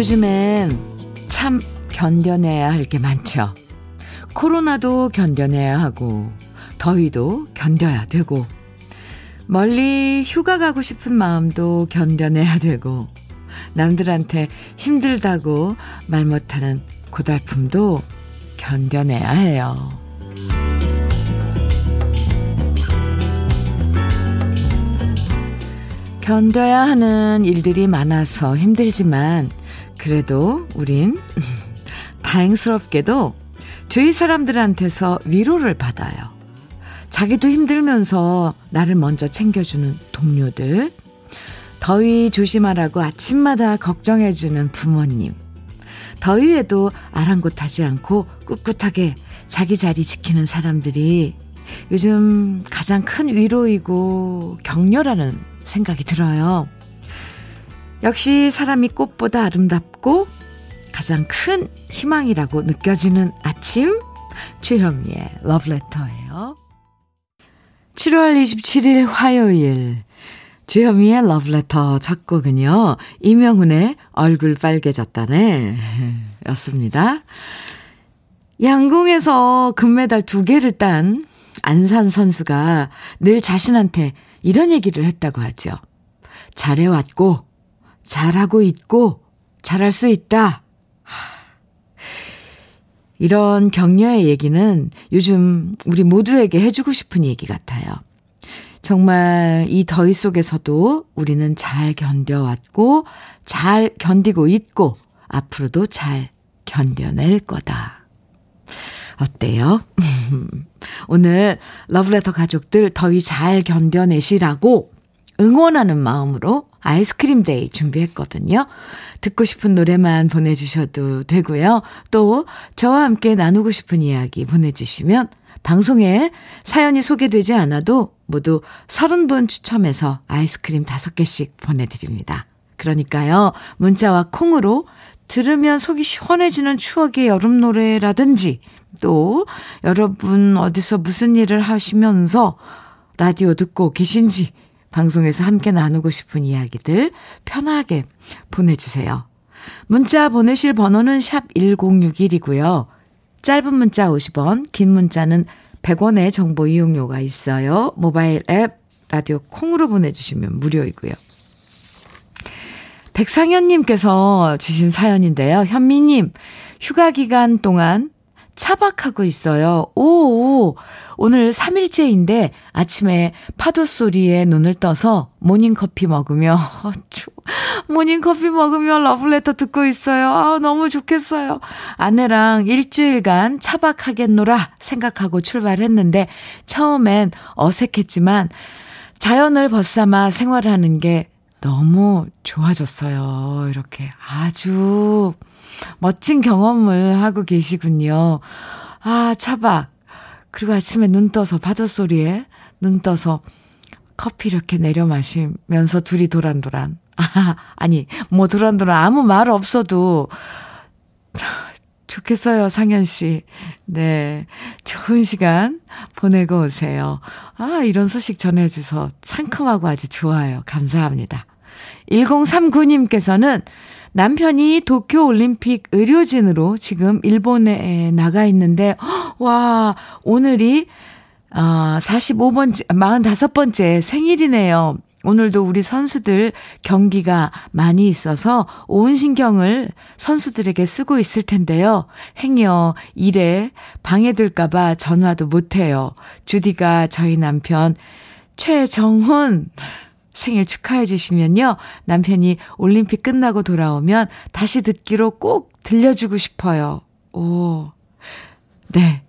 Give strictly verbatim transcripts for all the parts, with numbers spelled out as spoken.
요즘엔 참 견뎌내야 할 게 많죠. 코로나도 견뎌내야 하고 더위도 견뎌야 되고 멀리 휴가 가고 싶은 마음도 견뎌내야 되고 남들한테 힘들다고 말 못하는 고달픔도 견뎌내야 해요. 견뎌야 하는 일들이 많아서 힘들지만 그래도 우린 다행스럽게도 주위 사람들한테서 위로를 받아요. 자기도 힘들면서 나를 먼저 챙겨주는 동료들, 더위 조심하라고 아침마다 걱정해주는 부모님, 더위에도 아랑곳하지 않고 꿋꿋하게 자기 자리 지키는 사람들이 요즘 가장 큰 위로이고 격려라는 생각이 들어요. 역시 사람이 꽃보다 아름답고 가장 큰 희망이라고 느껴지는 아침, 주현미의 러브레터예요. 칠월 이십칠일 화요일, 주현미의 러브레터 첫 곡은요, 임영훈의 얼굴 빨개졌다네 였습니다. 양궁에서 금메달 두 개를 딴 안산 선수가 늘 자신한테 이런 얘기를 했다고 하죠. 잘해왔고, 잘하고 있고, 잘할 수 있다. 이런 격려의 얘기는 요즘 우리 모두에게 해주고 싶은 얘기 같아요. 정말 이 더위 속에서도 우리는 잘 견뎌왔고 잘 견디고 있고 앞으로도 잘 견뎌낼 거다. 어때요? 오늘 러브레터 가족들 더위 잘 견뎌내시라고 응원하는 마음으로 아이스크림 데이 준비했거든요. 듣고 싶은 노래만 보내주셔도 되고요. 또 저와 함께 나누고 싶은 이야기 보내주시면 방송에 사연이 소개되지 않아도 모두 서른 분 추첨해서 아이스크림 다섯 개씩 보내드립니다. 그러니까요. 문자와 콩으로 들으면 속이 시원해지는 추억의 여름 노래라든지 또 여러분 어디서 무슨 일을 하시면서 라디오 듣고 계신지 방송에서 함께 나누고 싶은 이야기들 편하게 보내주세요. 문자 보내실 번호는 샵 일공육일이고요. 짧은 문자 오십 원, 긴 문자는 백 원의 정보 이용료가 있어요. 모바일 앱, 라디오 콩으로 보내주시면 무료이고요. 백상현님께서 주신 사연인데요. 현미님, 휴가 기간 동안 차박하고 있어요. 오, 오늘 삼 일째인데 아침에 파도 소리에 눈을 떠서 모닝커피 먹으며 모닝커피 먹으며 러브레터 듣고 있어요. 아, 너무 좋겠어요. 아내랑 일주일간 차박하겠노라 생각하고 출발했는데 처음엔 어색했지만 자연을 벗삼아 생활하는 게 너무 좋아졌어요. 이렇게 아주 멋진 경험을 하고 계시군요. 아, 차박. 그리고 아침에 눈 떠서 파도 소리에 눈 떠서 커피 이렇게 내려 마시면서 둘이 도란도란. 아, 아니, 뭐 도란도란 아무 말 없어도 좋겠어요, 상현 씨. 네, 좋은 시간 보내고 오세요. 아, 이런 소식 전해줘서 상큼하고 아주 좋아요. 감사합니다. 일공삼구님께서는 남편이 도쿄올림픽 의료진으로 지금 일본에 나가 있는데 와, 오늘이 어, 사십오 번째, 사십오 번째 생일이네요. 오늘도 우리 선수들 경기가 많이 있어서 온 신경을 선수들에게 쓰고 있을 텐데요. 행여 일에 방해될까 봐 전화도 못해요. 주디가 저희 남편 최정훈 생일 축하해 주시면요. 남편이 올림픽 끝나고 돌아오면 다시 듣기로 꼭 들려주고 싶어요. 오, 네.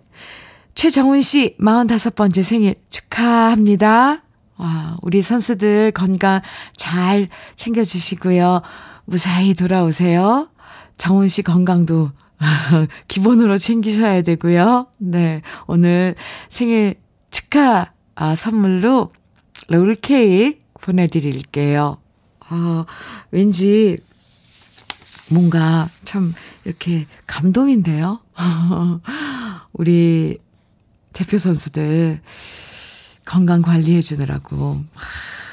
최정훈 씨 사십오 번째 생일 축하합니다. 와, 우리 선수들 건강 잘 챙겨주시고요. 무사히 돌아오세요. 정훈 씨 건강도 기본으로 챙기셔야 되고요. 네, 오늘 생일 축하 아, 선물로 롤케이크 보내드릴게요. 아, 왠지 뭔가 참 이렇게 감동인데요. 우리 대표 선수들 건강 관리해 주느라고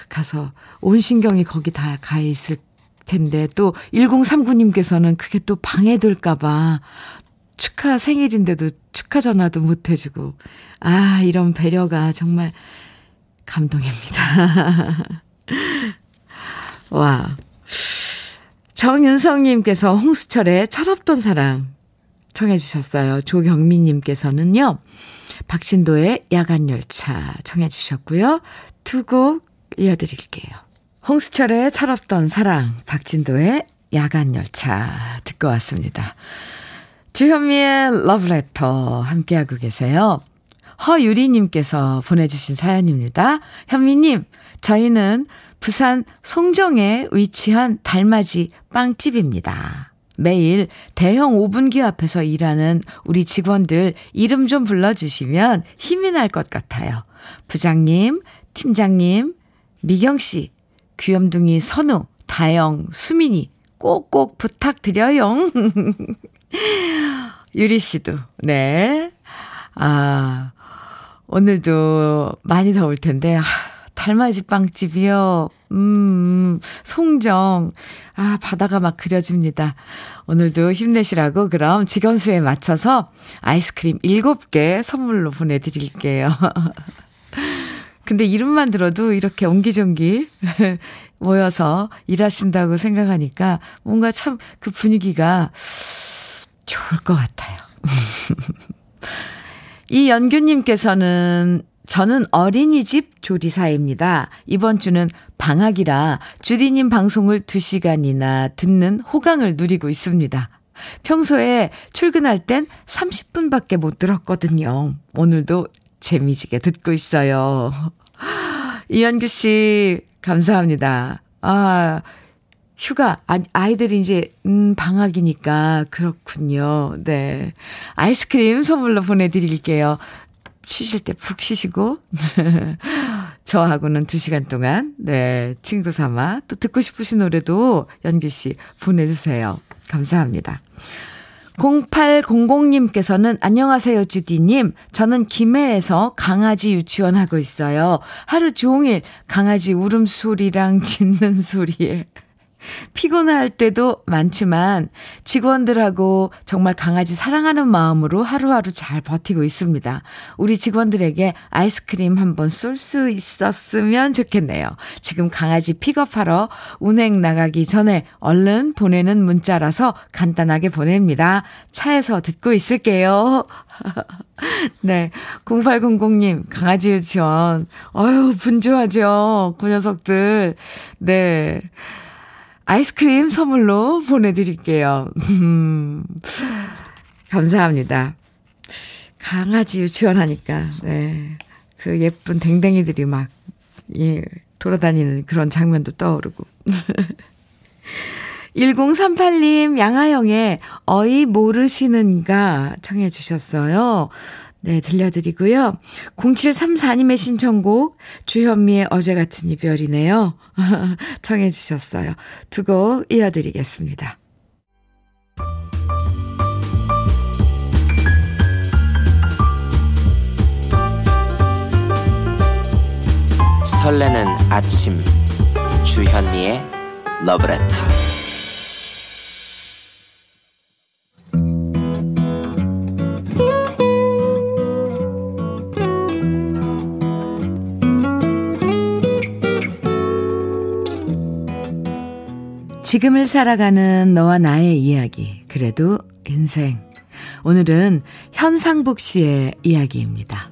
가서 온 신경이 거기 다 가 있을 텐데 또 일공삼구 님께서는 그게 또 방해될까 봐 축하 생일인데도 축하 전화도 못 해주고 아 이런 배려가 정말 감동입니다. 와 정윤성님께서 홍수철의 철없던 사랑 청해 주셨어요. 조경민님께서는요. 박신도의 야간열차 청해 주셨고요. 두 곡 이어드릴게요. 홍수철의 철없던 사랑, 박진도의 야간열차 듣고 왔습니다. 주현미의 러브레터 함께하고 계세요. 허유리님께서 보내주신 사연입니다. 현미님, 저희는 부산 송정에 위치한 달맞이 빵집입니다. 매일 대형 오븐기 앞에서 일하는 우리 직원들 이름 좀 불러주시면 힘이 날 것 같아요. 부장님, 팀장님, 미경씨, 귀염둥이 선우, 다영, 수민이 꼭꼭 부탁드려요. 유리씨도 네. 아 오늘도 많이 더울 텐데 아, 달맞이 빵집이요. 음, 송정. 아, 바다가 막 그려집니다. 오늘도 힘내시라고 그럼 직원 수에 맞춰서 아이스크림 일곱 개 선물로 보내드릴게요. 근데 이름만 들어도 이렇게 옹기종기 모여서 일하신다고 생각하니까 뭔가 참 그 분위기가 좋을 것 같아요. 이 연규님께서는 저는 어린이집 조리사입니다. 이번 주는 방학이라 주디님 방송을 두 시간이나 듣는 호강을 누리고 있습니다. 평소에 출근할 땐 삼십 분밖에 못 들었거든요. 오늘도 재미지게 듣고 있어요. 이현규 씨 감사합니다. 아 휴가 아이들이 이제 음, 방학이니까 그렇군요. 네 아이스크림 선물로 보내드릴게요. 쉬실 때 푹 쉬시고 저하고는 두 시간 동안 네 친구 삼아 또 듣고 싶으신 노래도 연규 씨 보내주세요. 감사합니다. 공팔공공 님께서는 안녕하세요 주디님. 저는 김해에서 강아지 유치원 하고 있어요. 하루 종일 강아지 울음소리랑 짖는 소리에 피곤할 때도 많지만 직원들하고 정말 강아지 사랑하는 마음으로 하루하루 잘 버티고 있습니다. 우리 직원들에게 아이스크림 한번 쏠 수 있었으면 좋겠네요. 지금 강아지 픽업하러 운행 나가기 전에 얼른 보내는 문자라서 간단하게 보냅니다. 차에서 듣고 있을게요. 네, 공팔공공 님 강아지 유치원 어휴 분주하죠. 그 녀석들 네 아이스크림 선물로 보내드릴게요. 감사합니다. 강아지 유치원 하니까 네, 그 예쁜 댕댕이들이 막 예, 돌아다니는 그런 장면도 떠오르고 일공삼팔 님 양하영의 어이 모르시는가 청해 주셨어요. 네, 들려드리고요. 공칠삼사 님의 신청곡 주현미의 어제 같은 이별이네요. 청해 주셨어요. 두 곡 이어드리겠습니다. 설레는 아침 주현미의 러브레터 지금을 살아가는 너와 나의 이야기, 그래도 인생. 오늘은 현상복 씨의 이야기입니다.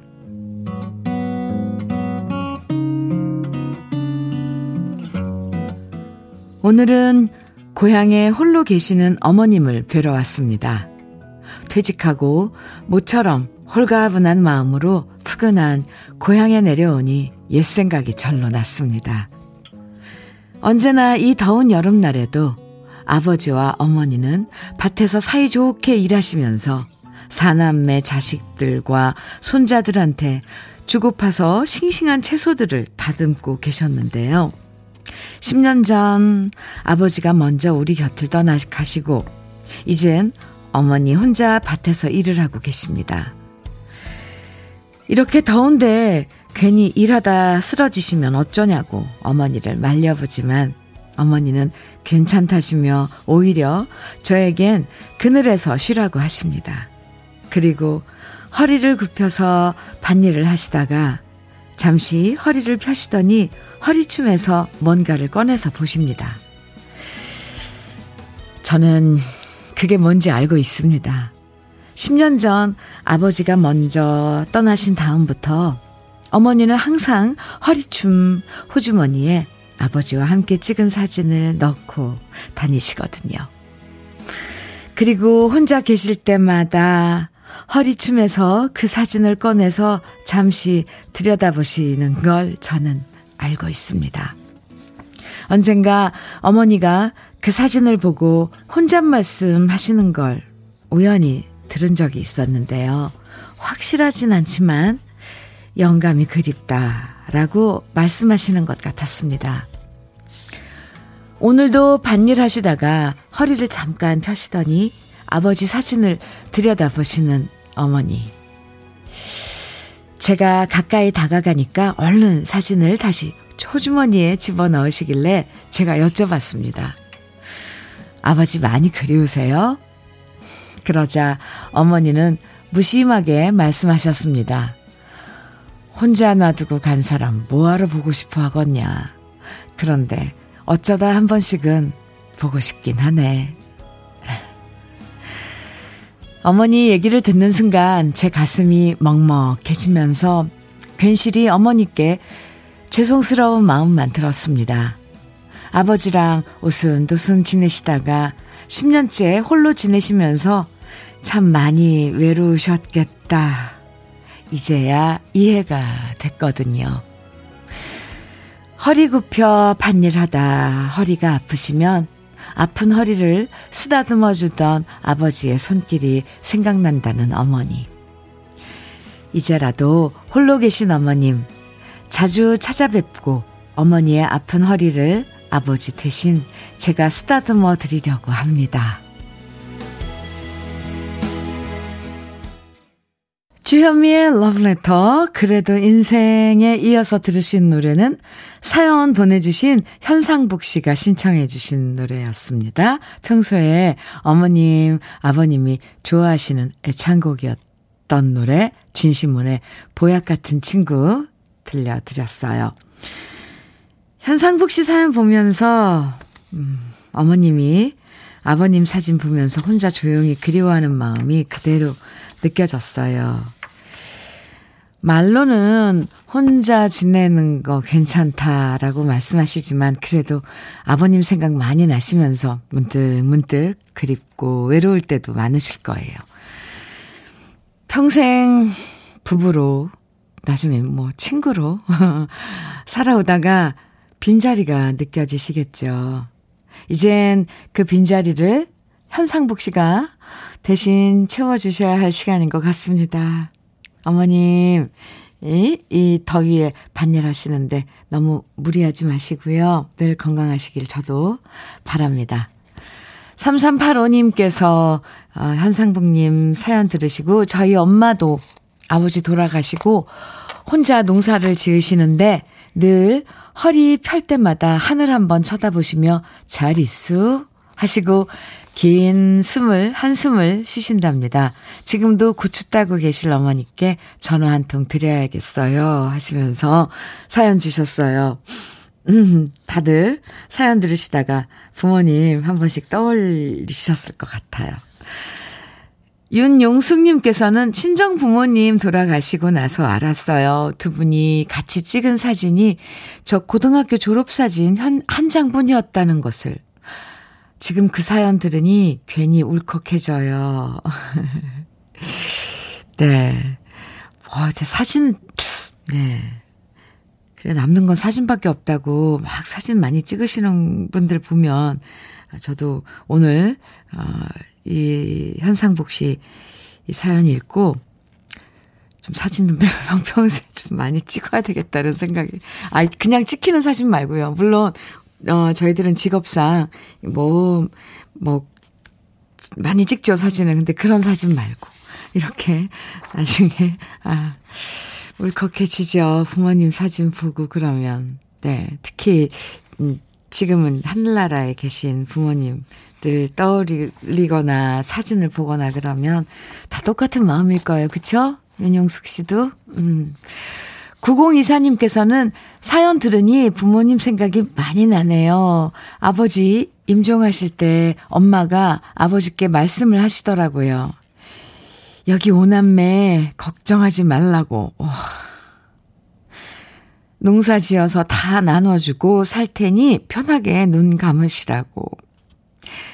오늘은 고향에 홀로 계시는 어머님을 뵈러 왔습니다. 퇴직하고 모처럼 홀가분한 마음으로 푸근한 고향에 내려오니 옛 생각이 절로 났습니다. 언제나 이 더운 여름날에도 아버지와 어머니는 밭에서 사이좋게 일하시면서 사남매 자식들과 손자들한테 주고파서 싱싱한 채소들을 다듬고 계셨는데요. 십 년 전 아버지가 먼저 우리 곁을 떠나가시고 이젠 어머니 혼자 밭에서 일을 하고 계십니다. 이렇게 더운데 괜히 일하다 쓰러지시면 어쩌냐고 어머니를 말려보지만 어머니는 괜찮다시며 오히려 저에겐 그늘에서 쉬라고 하십니다. 그리고 허리를 굽혀서 밭일을 하시다가 잠시 허리를 펴시더니 허리춤에서 뭔가를 꺼내서 보십니다. 저는 그게 뭔지 알고 있습니다. 십 년 전 아버지가 먼저 떠나신 다음부터 어머니는 항상 허리춤 호주머니에 아버지와 함께 찍은 사진을 넣고 다니시거든요. 그리고 혼자 계실 때마다 허리춤에서 그 사진을 꺼내서 잠시 들여다보시는 걸 저는 알고 있습니다. 언젠가 어머니가 그 사진을 보고 혼잣말씀 하시는 걸 우연히 들은 적이 있었는데요. 확실하진 않지만 영감이 그립다라고 말씀하시는 것 같았습니다. 오늘도 밭일 하시다가 허리를 잠깐 펴시더니 아버지 사진을 들여다보시는 어머니. 제가 가까이 다가가니까 얼른 사진을 다시 호주머니에 집어넣으시길래 제가 여쭤봤습니다. 아버지 많이 그리우세요? 그러자 어머니는 무심하게 말씀하셨습니다. 혼자 놔두고 간 사람 뭐하러 보고 싶어 하겠냐. 그런데 어쩌다 한 번씩은 보고 싶긴 하네. 어머니 얘기를 듣는 순간 제 가슴이 먹먹해지면서 괜시리 어머니께 죄송스러운 마음만 들었습니다. 아버지랑 오순도순 지내시다가 십 년째 홀로 지내시면서 참 많이 외로우셨겠다. 이제야 이해가 됐거든요. 허리 굽혀 밭일하다 허리가 아프시면 아픈 허리를 쓰다듬어 주던 아버지의 손길이 생각난다는 어머니. 이제라도 홀로 계신 어머님, 자주 찾아뵙고 어머니의 아픈 허리를 아버지 대신 제가 쓰다듬어 드리려고 합니다. 주현미의 러브레터, 그래도 인생에 이어서 들으신 노래는 사연 보내주신 현상복 씨가 신청해 주신 노래였습니다. 평소에 어머님, 아버님이 좋아하시는 애창곡이었던 노래, 진심문의 보약 같은 친구 들려드렸어요. 현상복 씨 사연 보면서 음, 어머님이 아버님 사진 보면서 혼자 조용히 그리워하는 마음이 그대로 느껴졌어요. 말로는 혼자 지내는 거 괜찮다라고 말씀하시지만 그래도 아버님 생각 많이 나시면서 문득 문득 그립고 외로울 때도 많으실 거예요. 평생 부부로 나중에 뭐 친구로 살아오다가 빈자리가 느껴지시겠죠. 이젠 그 빈자리를 현상복 씨가 대신 채워주셔야 할 시간인 것 같습니다. 어머님, 이, 이 더위에 밭일 하시는데 너무 무리하지 마시고요. 늘 건강하시길 저도 바랍니다. 삼삼팔오 님께서 어, 현상복님 사연 들으시고 저희 엄마도 아버지 돌아가시고 혼자 농사를 지으시는데 늘 허리 펼 때마다 하늘 한번 쳐다보시며 잘 있수 하시고 긴 숨을 한숨을 쉬신답니다. 지금도 고추 따고 계실 어머니께 전화 한 통 드려야겠어요 하시면서 사연 주셨어요. 음, 다들 사연 들으시다가 부모님 한 번씩 떠올리셨을 것 같아요. 윤용숙님께서는 친정 부모님 돌아가시고 나서 알았어요. 두 분이 같이 찍은 사진이 저 고등학교 졸업사진 한 장뿐이었다는 것을. 지금 그 사연 들으니 괜히 울컥해져요. 네. 와, 제 사진, 네. 그래, 남는 건 사진밖에 없다고 막 사진 많이 찍으시는 분들 보면 저도 오늘, 어, 이 현상복 씨 이 사연 읽고 좀 사진은 평소에 좀 많이 찍어야 되겠다는 생각이, 아, 그냥 찍히는 사진 말고요. 물론, 어, 저희들은 직업상, 뭐, 뭐, 많이 찍죠, 사진은. 근데 그런 사진 말고. 이렇게, 나중에, 아, 울컥해지죠. 부모님 사진 보고 그러면. 네. 특히, 음, 지금은 하늘나라에 계신 부모님들 떠올리거나 사진을 보거나 그러면 다 똑같은 마음일 거예요. 그렇죠? 윤용숙 씨도. 음. 구공이사님께서는 사연 들으니 부모님 생각이 많이 나네요. 아버지 임종하실 때 엄마가 아버지께 말씀을 하시더라고요. 여기 오남매 걱정하지 말라고. 오. 농사 지어서 다 나눠주고 살 테니 편하게 눈 감으시라고.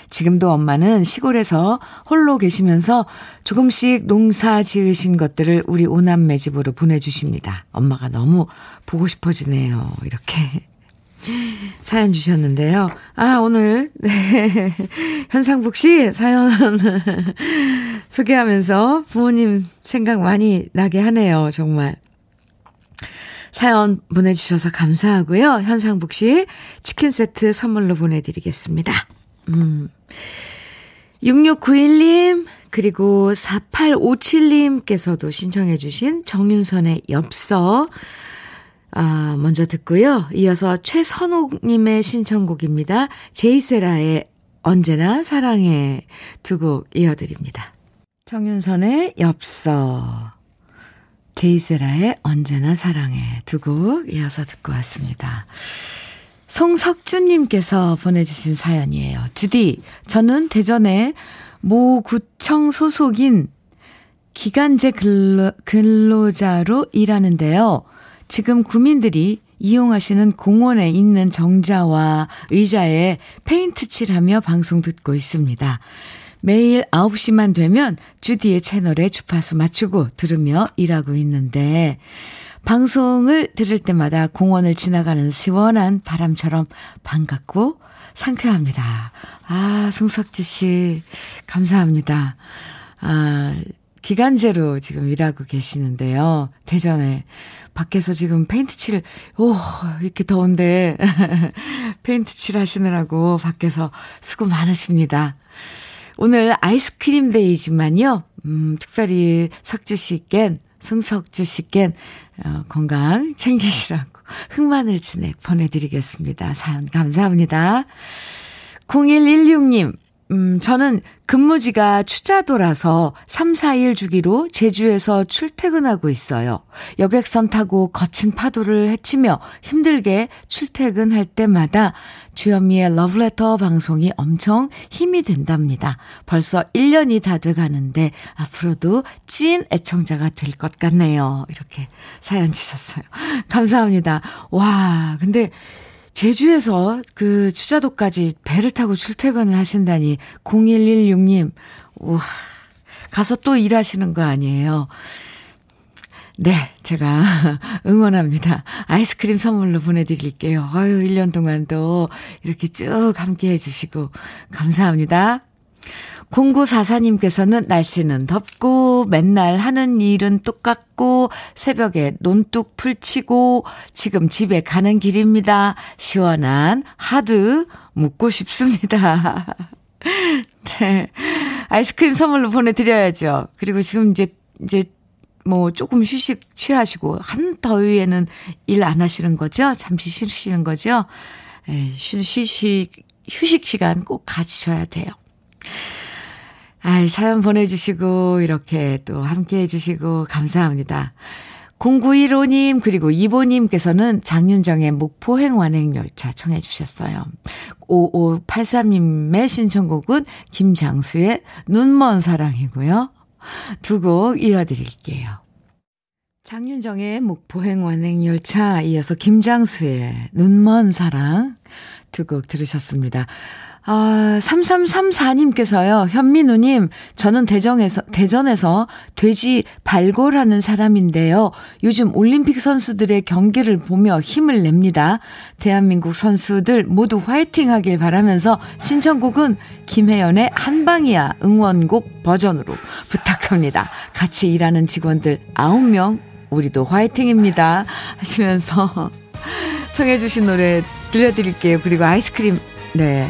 지금도 엄마는 시골에서 홀로 계시면서 조금씩 농사 지으신 것들을 우리 오남매 집으로 보내주십니다. 엄마가 너무 보고 싶어지네요. 이렇게 사연 주셨는데요. 아, 오늘 네. 현상복 씨 사연 소개하면서 부모님 생각 많이 나게 하네요. 정말. 사연 보내주셔서 감사하고요. 현상복 씨 치킨 세트 선물로 보내드리겠습니다. 음. 육육구일님 그리고 사팔오칠님께서도 신청해 주신 정윤선의 엽서 아, 먼저 듣고요. 이어서 최선옥님의 신청곡입니다. 제이세라의 언제나 사랑해 두 곡 이어드립니다. 정윤선의 엽서 제이세라의 언제나 사랑해 두 곡 이어서 듣고 왔습니다. 송석주님께서 보내주신 사연이에요. 주디, 저는 대전의 모 구청 소속인 기간제 근로, 근로자로 일하는데요. 지금 구민들이 이용하시는 공원에 있는 정자와 의자에 페인트 칠하며 방송 듣고 있습니다. 매일 아홉 시만 되면 주디의 채널에 주파수 맞추고 들으며 일하고 있는데 방송을 들을 때마다 공원을 지나가는 시원한 바람처럼 반갑고 상쾌합니다. 아, 송석주 씨 감사합니다. 아, 기간제로 지금 일하고 계시는데요. 대전에 밖에서 지금 페인트 칠, 오, 이렇게 더운데 페인트 칠 하시느라고 밖에서 수고 많으십니다. 오늘 아이스크림 데이지만요. 음, 특별히 석주 씨께 송석주 씨께 건강 챙기시라고 흑마늘 진액 보내드리겠습니다. 사연 감사합니다. 공일일육님 음, 저는 근무지가 추자도라서 삼, 사일 주기로 제주에서 출퇴근하고 있어요. 여객선 타고 거친 파도를 헤치며 힘들게 출퇴근할 때마다 주현미의 러브레터 방송이 엄청 힘이 된답니다. 벌써 일 년이 다 돼가는데 앞으로도 찐 애청자가 될 것 같네요. 이렇게 사연 주셨어요. 감사합니다. 와, 근데 제주에서 그 추자도까지 배를 타고 출퇴근을 하신다니 공일일육님 우와, 가서 또 일하시는 거 아니에요? 네, 제가 응원합니다. 아이스크림 선물로 보내드릴게요. 아유, 일 년 동안도 이렇게 쭉 함께해 주시고 감사합니다. 공구사사님께서는 날씨는 덥고 맨날 하는 일은 똑같고 새벽에 논뚝 풀치고 지금 집에 가는 길입니다. 시원한 하드 묻고 싶습니다. 네. 아이스크림 선물로 보내드려야죠. 그리고 지금 이제, 이제 뭐 조금 휴식 취하시고 한 더위에는 일 안 하시는 거죠? 잠시 쉬시는 거죠? 에이, 휴식, 휴식 시간 꼭 가지셔야 돼요. 아이, 사연 보내주시고 이렇게 또 함께해 주시고 감사합니다. 공구일오님 그리고 이보님께서는 장윤정의 목포행완행열차 청해 주셨어요. 오오팔삼님의 신청곡은 김장수의 눈먼 사랑이고요. 두 곡 이어드릴게요. 장윤정의 목포행완행열차 이어서 김장수의 눈먼 사랑 두 곡 들으셨습니다. 아, 삼삼삼사님께서요, 현민우님, 저는 대전에서, 대전에서 돼지 발골하는 사람인데요. 요즘 올림픽 선수들의 경기를 보며 힘을 냅니다. 대한민국 선수들 모두 화이팅 하길 바라면서 신청곡은 김혜연의 한방이야 응원곡 버전으로 부탁합니다. 같이 일하는 직원들 아홉 명, 우리도 화이팅입니다. 하시면서 청해주신 노래 들려드릴게요. 그리고 아이스크림, 네.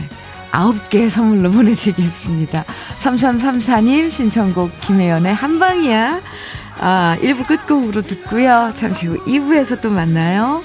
아홉 개 선물로 보내드리겠습니다. 삼삼삼사님 신청곡 김혜연의 한방이야. 아, 일 부 끝곡으로 듣고요. 잠시 후 이 부에서 또 만나요.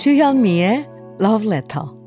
주현미의 러브레터.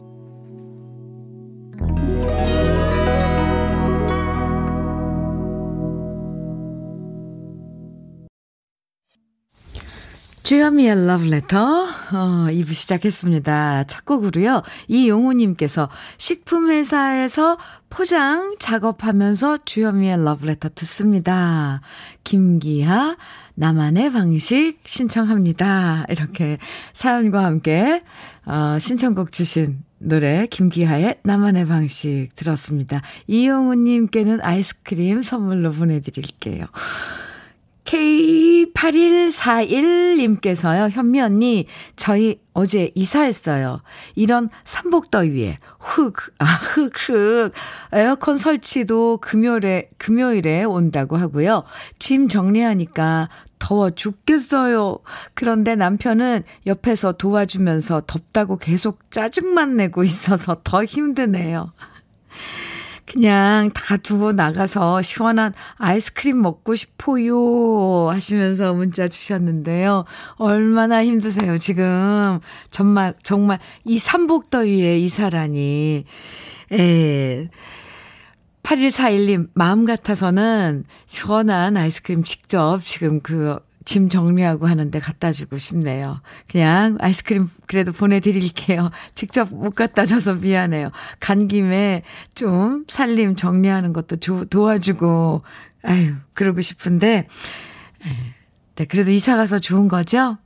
주현미의 러브레터 어, 이 부 시작했습니다. 첫 곡으로요. 이용우님께서 식품회사에서 포장 작업하면서 주현미의 러브레터 듣습니다. 김기하 나만의 방식 신청합니다. 이렇게 사연과 함께 어, 신청곡 주신 노래 김기하의 나만의 방식 들었습니다. 이용우님께는 아이스크림 선물로 보내드릴게요. 케이 팔일사일님께서요. 현미 언니 저희 어제 이사했어요. 이런 삼복더위에 흑, 아, 흑, 흑. 에어컨 설치도 금요일에, 금요일에 온다고 하고요. 짐 정리하니까 더워 죽겠어요. 그런데 남편은 옆에서 도와주면서 덥다고 계속 짜증만 내고 있어서 더 힘드네요. 그냥 다 두고 나가서 시원한 아이스크림 먹고 싶어요 하시면서 문자 주셨는데요. 얼마나 힘드세요 지금. 정말 정말 이 삼복더위에 이사라니. 에. 팔일사일님 마음 같아서는 시원한 아이스크림 직접 지금 그 짐 정리하고 하는데 갖다 주고 싶네요. 그냥 아이스크림 그래도 보내드릴게요. 직접 못 갖다 줘서 미안해요. 간 김에 좀 살림 정리하는 것도 조, 도와주고 아유 그러고 싶은데 네, 그래도 이사 가서 좋은 거죠?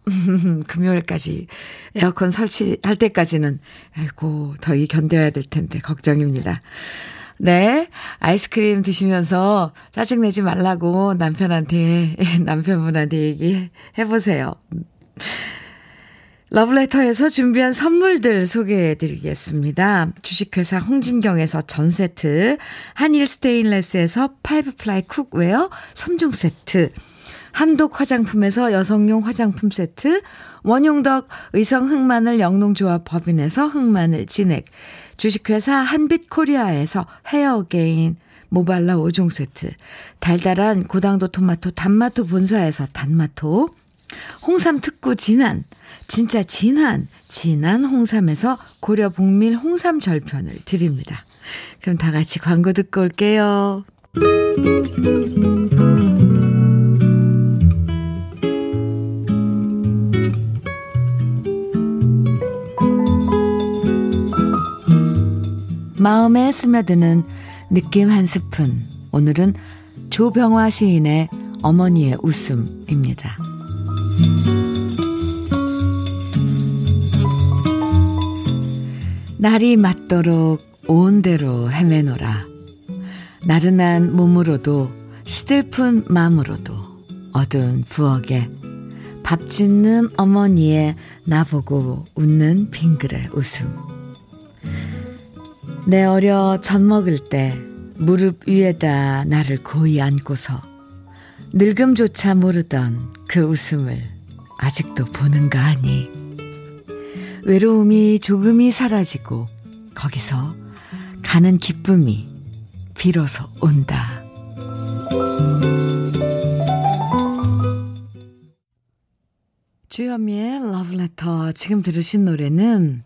금요일까지 에어컨 설치할 때까지는 아이고 더위 견뎌야 될 텐데 걱정입니다. 네, 아이스크림 드시면서 짜증내지 말라고 남편한테, 남편분한테 얘기해보세요. 러브레터에서 준비한 선물들 소개해드리겠습니다. 주식회사 홍진경에서 전세트, 한일 스테인레스에서 파이브플라이 쿡웨어 삼 종 세트, 한독 화장품에서 여성용 화장품 세트, 원용덕 의성 흑마늘 영농조합 법인에서 흑마늘 진액, 주식회사 한빛코리아에서 헤어게인 모발라 오 종 세트, 달달한 고당도 토마토 단마토 본사에서 단마토, 홍삼 특구 진한 진짜 진한 진한 홍삼에서 고려 복밀 홍삼 절편을 드립니다. 그럼 다 같이 광고 듣고 올게요. 마음에 스며드는 느낌 한 스푼. 오늘은 조병화 시인의 어머니의 웃음입니다. 날이 맞도록 온대로 헤매노라. 나른한 몸으로도 시들픈 마음으로도 어두운 부엌에 밥 짓는 어머니의 나보고 웃는 빙그레 웃음. 내 어려 젖 먹을 때 무릎 위에다 나를 고이 안고서 늙음조차 모르던 그 웃음을 아직도 보는가 하니 외로움이 조금이 사라지고 거기서 가는 기쁨이 비로소 온다. 주현미의 러브레터. 지금 들으신 노래는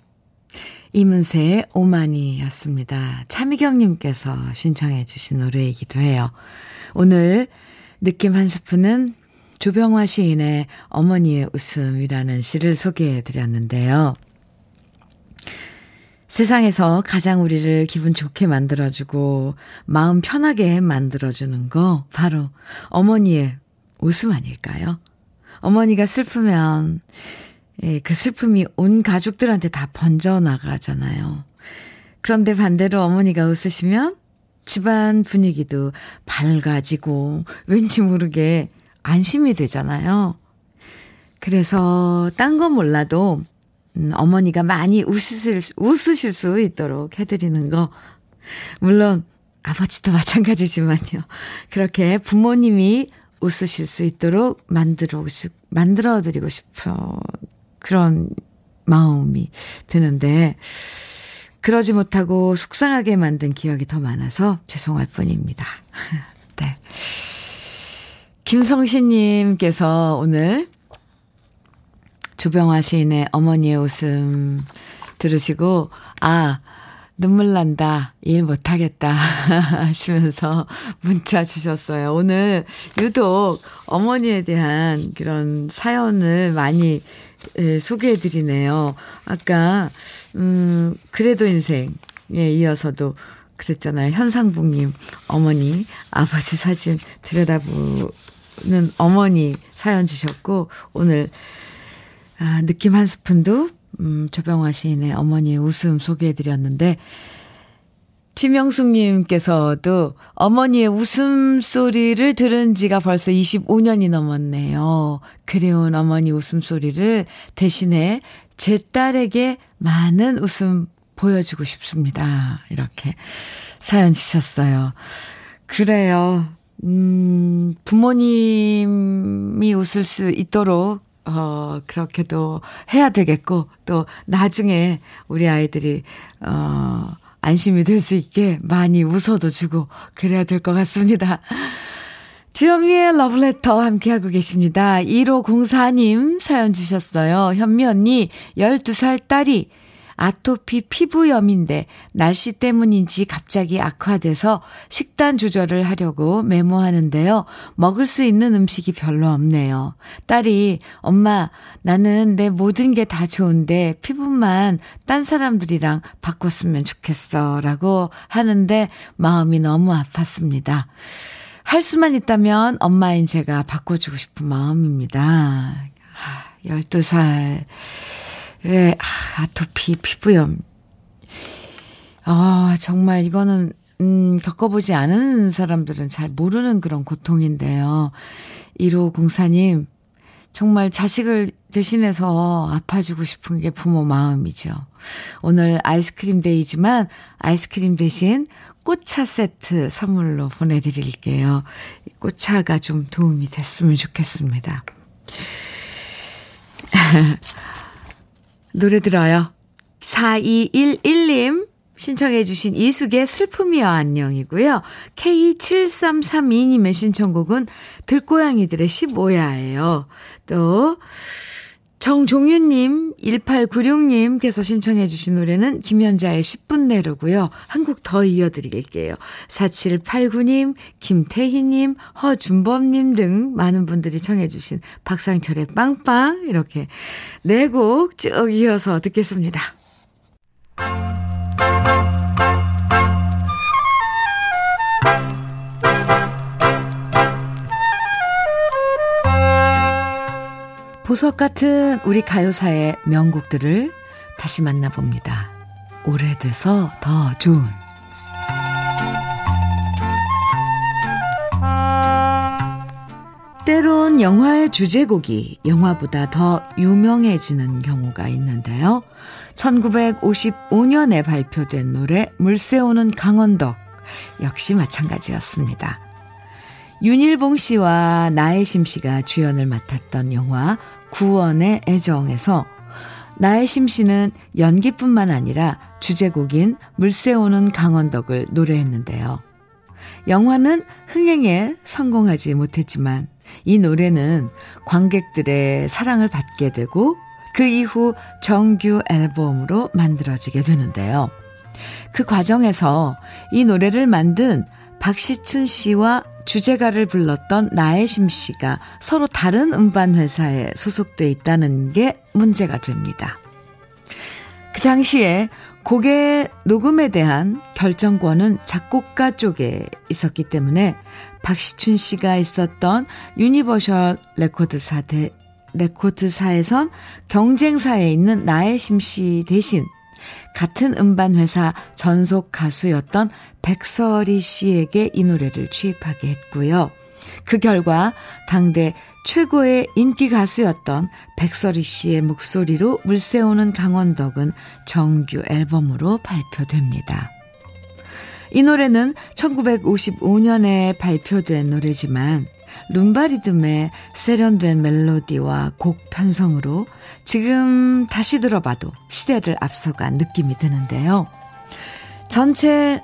이문세의 오마니였습니다. 차미경님께서 신청해 주신 노래이기도 해요. 오늘 느낌 한 스푼은 조병화 시인의 어머니의 웃음이라는 시를 소개해 드렸는데요. 세상에서 가장 우리를 기분 좋게 만들어주고 마음 편하게 만들어주는 거 바로 어머니의 웃음 아닐까요? 어머니가 슬프면 예, 그 슬픔이 온 가족들한테 다 번져나가잖아요. 그런데 반대로 어머니가 웃으시면 집안 분위기도 밝아지고 왠지 모르게 안심이 되잖아요. 그래서 딴 건 몰라도 음, 어머니가 많이 웃으실, 웃으실 수 있도록 해드리는 거. 물론 아버지도 마찬가지지만요. 그렇게 부모님이 웃으실 수 있도록 만들어, 만들어드리고 싶어. 그런 마음이 드는데 그러지 못하고 속상하게 만든 기억이 더 많아서 죄송할 뿐입니다. 네. 김성신님께서 오늘 조병화 시인의 어머니의 웃음 들으시고 아 눈물 난다 일 못하겠다 하시면서 문자 주셨어요. 오늘 유독 어머니에 대한 그런 사연을 많이 예, 소개해드리네요. 아까 음 그래도 인생에 이어서도 그랬잖아요. 현상복님 어머니 아버지 사진 들여다보는 어머니 사연 주셨고 오늘 아, 느낌 한 스푼도 음, 조병화 시인의 어머니의 웃음 소개해드렸는데 지명숙님께서도 어머니의 웃음소리를 들은 지가 벌써 이십오 년이 넘었네요. 그리운 어머니 웃음소리를 대신해 제 딸에게 많은 웃음 보여주고 싶습니다. 이렇게 사연 주셨어요. 그래요. 음, 부모님이 웃을 수 있도록 어, 그렇게도 해야 되겠고 또 나중에 우리 아이들이 어, 안심이 될 수 있게 많이 웃어도 주고 그래야 될 것 같습니다. 주현미의 러브레터 함께하고 계십니다. 일오공사 님 사연 주셨어요. 현미 언니 열두 살 딸이 아토피 피부염인데 날씨 때문인지 갑자기 악화돼서 식단 조절을 하려고 메모하는데요. 먹을 수 있는 음식이 별로 없네요. 딸이 엄마 나는 내 모든 게 다 좋은데 피부만 딴 사람들이랑 바꿨으면 좋겠어 라고 하는데 마음이 너무 아팠습니다. 할 수만 있다면 엄마인 제가 바꿔주고 싶은 마음입니다. 열두 살... 그래, 아, 아토피, 피부염. 아, 정말 이거는, 음, 겪어보지 않은 사람들은 잘 모르는 그런 고통인데요. 일오공사 님, 정말 자식을 대신해서 아파주고 싶은 게 부모 마음이죠. 오늘 아이스크림 데이지만 아이스크림 대신 꽃차 세트 선물로 보내드릴게요. 꽃차가 좀 도움이 됐으면 좋겠습니다. 노래 들어요. 사이일일 님 신청해 주신 이숙의 슬픔이여 안녕이고요. 케이 칠삼삼이 님의 신청곡은 들고양이들의 십오야예요. 또 정종윤님, 일팔구육 님께서 신청해 주신 노래는 김연자의 십 분 내로고요. 한 곡 더 이어드릴게요. 사칠팔구 님, 김태희님, 허준범님 등 많은 분들이 청해 주신 박상철의 빵빵 이렇게 네 곡 쭉 이어서 듣겠습니다. 보석 같은 우리 가요사의 명곡들을 다시 만나봅니다. 오래돼서 더 좋은 때론 영화의 주제곡이 영화보다 더 유명해지는 경우가 있는데요. 천구백오십오 년에 발표된 노래 물새우는 강원덕 역시 마찬가지였습니다. 윤일봉 씨와 나혜심 씨가 주연을 맡았던 영화 구원의 애정에서 나혜심 씨는 연기뿐만 아니라 주제곡인 물새우는 강원덕을 노래했는데요. 영화는 흥행에 성공하지 못했지만 이 노래는 관객들의 사랑을 받게 되고 그 이후 정규 앨범으로 만들어지게 되는데요. 그 과정에서 이 노래를 만든 박시춘 씨와 주제가를 불렀던 나혜심 씨가 서로 다른 음반 회사에 소속돼 있다는 게 문제가 됩니다. 그 당시에 곡의 녹음에 대한 결정권은 작곡가 쪽에 있었기 때문에 박시춘 씨가 있었던 유니버셜 레코드사 대, 레코드사에선 경쟁사에 있는 나혜심 씨 대신 같은 음반 회사 전속 가수였던 백설희 씨에게 이 노래를 취입하게 했고요. 그 결과 당대 최고의 인기 가수였던 백설희 씨의 목소리로 물새우는 강원덕은 정규 앨범으로 발표됩니다. 이 노래는 천구백오십오 년에 발표된 노래지만 룸바리듬의 세련된 멜로디와 곡 편성으로 지금 다시 들어봐도 시대를 앞서간 느낌이 드는데요. 전체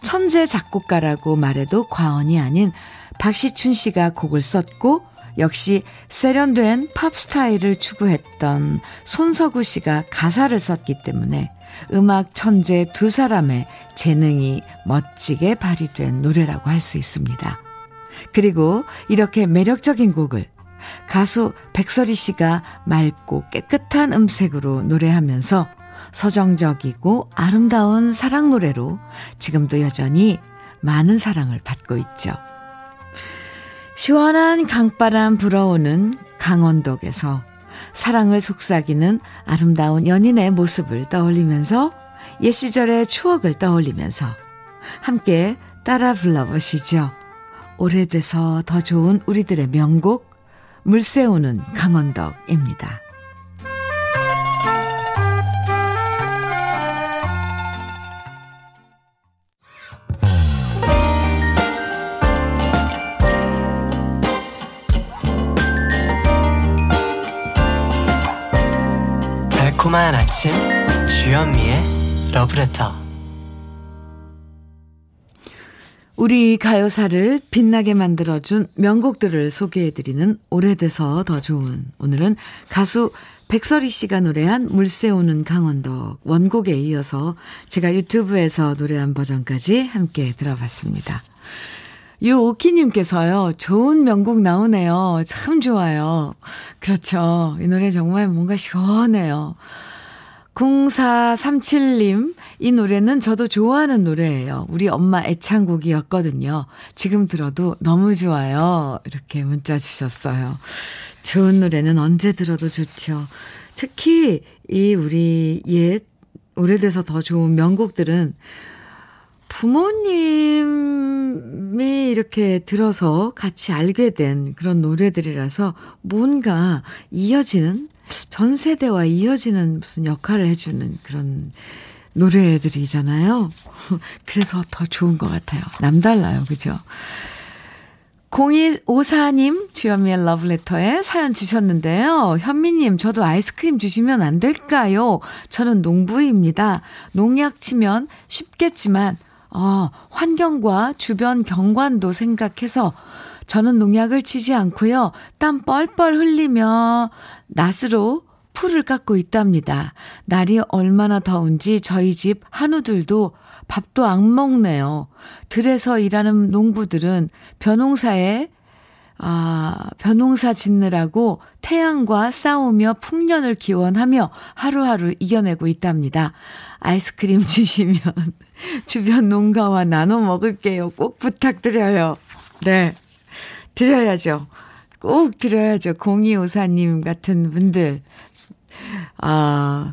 천재 작곡가라고 말해도 과언이 아닌 박시춘 씨가 곡을 썼고 역시 세련된 팝 스타일을 추구했던 손석구 씨가 가사를 썼기 때문에 음악 천재 두 사람의 재능이 멋지게 발휘된 노래라고 할 수 있습니다. 그리고 이렇게 매력적인 곡을 가수 백설희 씨가 맑고 깨끗한 음색으로 노래하면서 서정적이고 아름다운 사랑 노래로 지금도 여전히 많은 사랑을 받고 있죠. 시원한 강바람 불어오는 강원도에서 사랑을 속삭이는 아름다운 연인의 모습을 떠올리면서 옛 시절의 추억을 떠올리면서 함께 따라 불러보시죠. 오래돼서 더 좋은 우리들의 명곡 물새우는 강원덕입니다. 달콤한 아침 주현미의 러브레터. 우리 가요사를 빛나게 만들어준 명곡들을 소개해드리는 오래돼서 더 좋은, 오늘은 가수 백설희 씨가 노래한 물새우는 강원덕 원곡에 이어서 제가 유튜브에서 노래한 버전까지 함께 들어봤습니다. 유오키님께서요. 좋은 명곡 나오네요. 참 좋아요. 그렇죠. 이 노래 정말 뭔가 시원해요. 공사삼칠님, 이 노래는 저도 좋아하는 노래예요. 우리 엄마 애창곡이었거든요. 지금 들어도 너무 좋아요. 이렇게 문자 주셨어요. 좋은 노래는 언제 들어도 좋죠. 특히 이 우리 옛 오래돼서 더 좋은 명곡들은 부모님이 이렇게 들어서 같이 알게 된 그런 노래들이라서 뭔가 이어지는, 전 세대와 이어지는 무슨 역할을 해주는 그런 노래들이잖아요. 그래서 더 좋은 것 같아요. 남달라요. 그죠? 공이오사님, 주현미의 러브레터에 사연 주셨는데요. 현미님, 저도 아이스크림 주시면 안 될까요? 저는 농부입니다. 농약 치면 쉽겠지만 어, 환경과 주변 경관도 생각해서 저는 농약을 치지 않고요. 땀 뻘뻘 흘리며 낫으로 풀을 깎고 있답니다. 날이 얼마나 더운지 저희 집 한우들도 밥도 안 먹네요. 들에서 일하는 농부들은 벼농사에 아, 벼농사 짓느라고 태양과 싸우며 풍년을 기원하며 하루하루 이겨내고 있답니다. 아이스크림 주시면 주변 농가와 나눠 먹을게요. 꼭 부탁드려요. 네, 드려야죠. 꼭 드려야죠. 공이오사님 같은 분들. 아,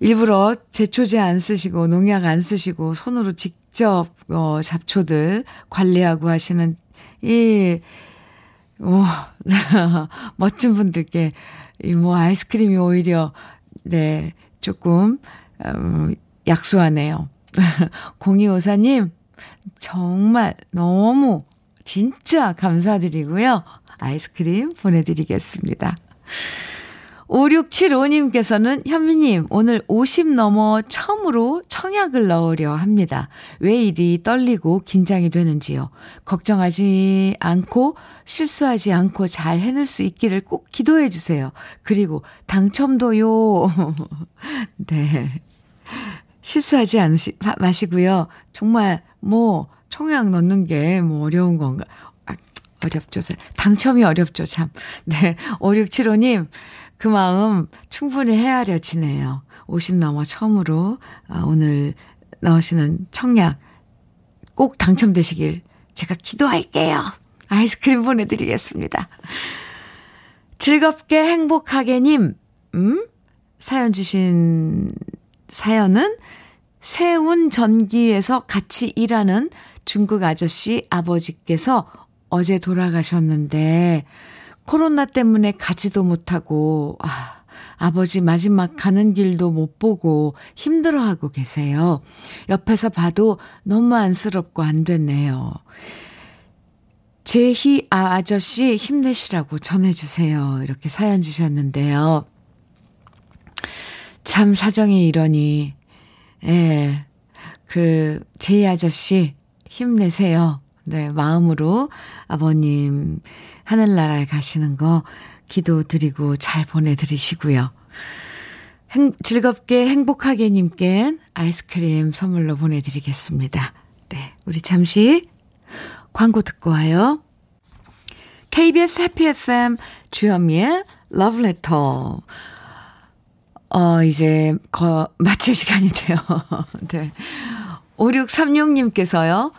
일부러 제초제 안 쓰시고 농약 안 쓰시고 손으로 직접 어, 잡초들 관리하고 하시는 이 오, 멋진 분들께 이 뭐 아이스크림이 오히려 네 조금 음, 약소하네요. 공이오사님 정말 너무 진짜 감사드리고요. 아이스크림 보내드리겠습니다. 오육칠오님께서는 현미님, 오늘 오십 넘어 처음으로 청약을 넣으려 합니다. 왜 이리 떨리고 긴장이 되는지요. 걱정하지 않고 실수하지 않고 잘 해낼 수 있기를 꼭 기도해 주세요. 그리고 당첨도요. 네, 실수하지 않으시, 마, 마시고요. 정말 뭐 청약 넣는 게 뭐 어려운 건가. 어렵죠. 당첨이 어렵죠. 참. 네, 오육칠오님. 그 마음 충분히 헤아려지네요. 오십 넘어 처음으로 오늘 넣으시는 청약 꼭 당첨되시길 제가 기도할게요. 아이스크림 보내드리겠습니다. 즐겁게 행복하게님, 음? 사연 주신 사연은 세운전기에서 같이 일하는 중국 아저씨 아버지께서 어제 돌아가셨는데 코로나 때문에 가지도 못하고 아, 아버지 마지막 가는 길도 못 보고 힘들어하고 계세요. 옆에서 봐도 너무 안쓰럽고 안 됐네요. 제희 아저씨 힘내시라고 전해주세요. 이렇게 사연 주셨는데요. 참 사정이 이러니 예, 그 제희 아저씨 힘내세요. 네, 마음으로 아버님 하늘나라에 가시는 거 기도드리고 잘 보내드리시고요. 행, 즐겁게 행복하게 님께 아이스크림 선물로 보내드리겠습니다. 네, 우리 잠시 광고 듣고 와요. 케이비에스 해피 에프엠 주현미의 러브레터. 어, 이제 거, 마칠 시간인데요. 네. 오육삼육 님께서요.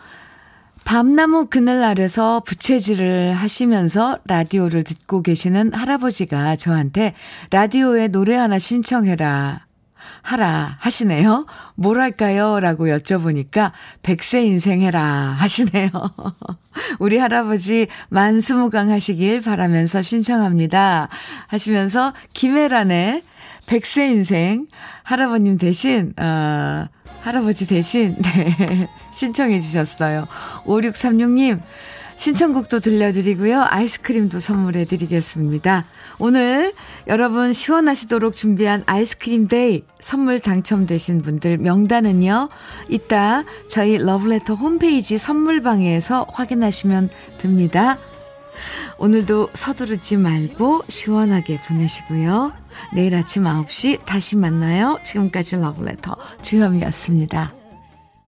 밤나무 그늘 아래서 부채질을 하시면서 라디오를 듣고 계시는 할아버지가 저한테 라디오에 노래 하나 신청해라 하라 하시네요. 뭘 할까요? 라고 여쭤보니까 백세 인생 해라 하시네요. 우리 할아버지 만수무강 하시길 바라면서 신청합니다 하시면서 김혜란의 백세 인생 할아버님 대신 어, 할아버지 대신 네, 신청해 주셨어요. 오육삼육 님 신청곡도 들려드리고요. 아이스크림도 선물해 드리겠습니다. 오늘 여러분 시원하시도록 준비한 아이스크림 데이 선물 당첨되신 분들 명단은요. 이따 저희 러브레터 홈페이지 선물방에서 확인하시면 됩니다. 오늘도 서두르지 말고 시원하게 보내시고요. 내일 아침 아홉 시 다시 만나요. 지금까지 러브레터 주현미였습니다.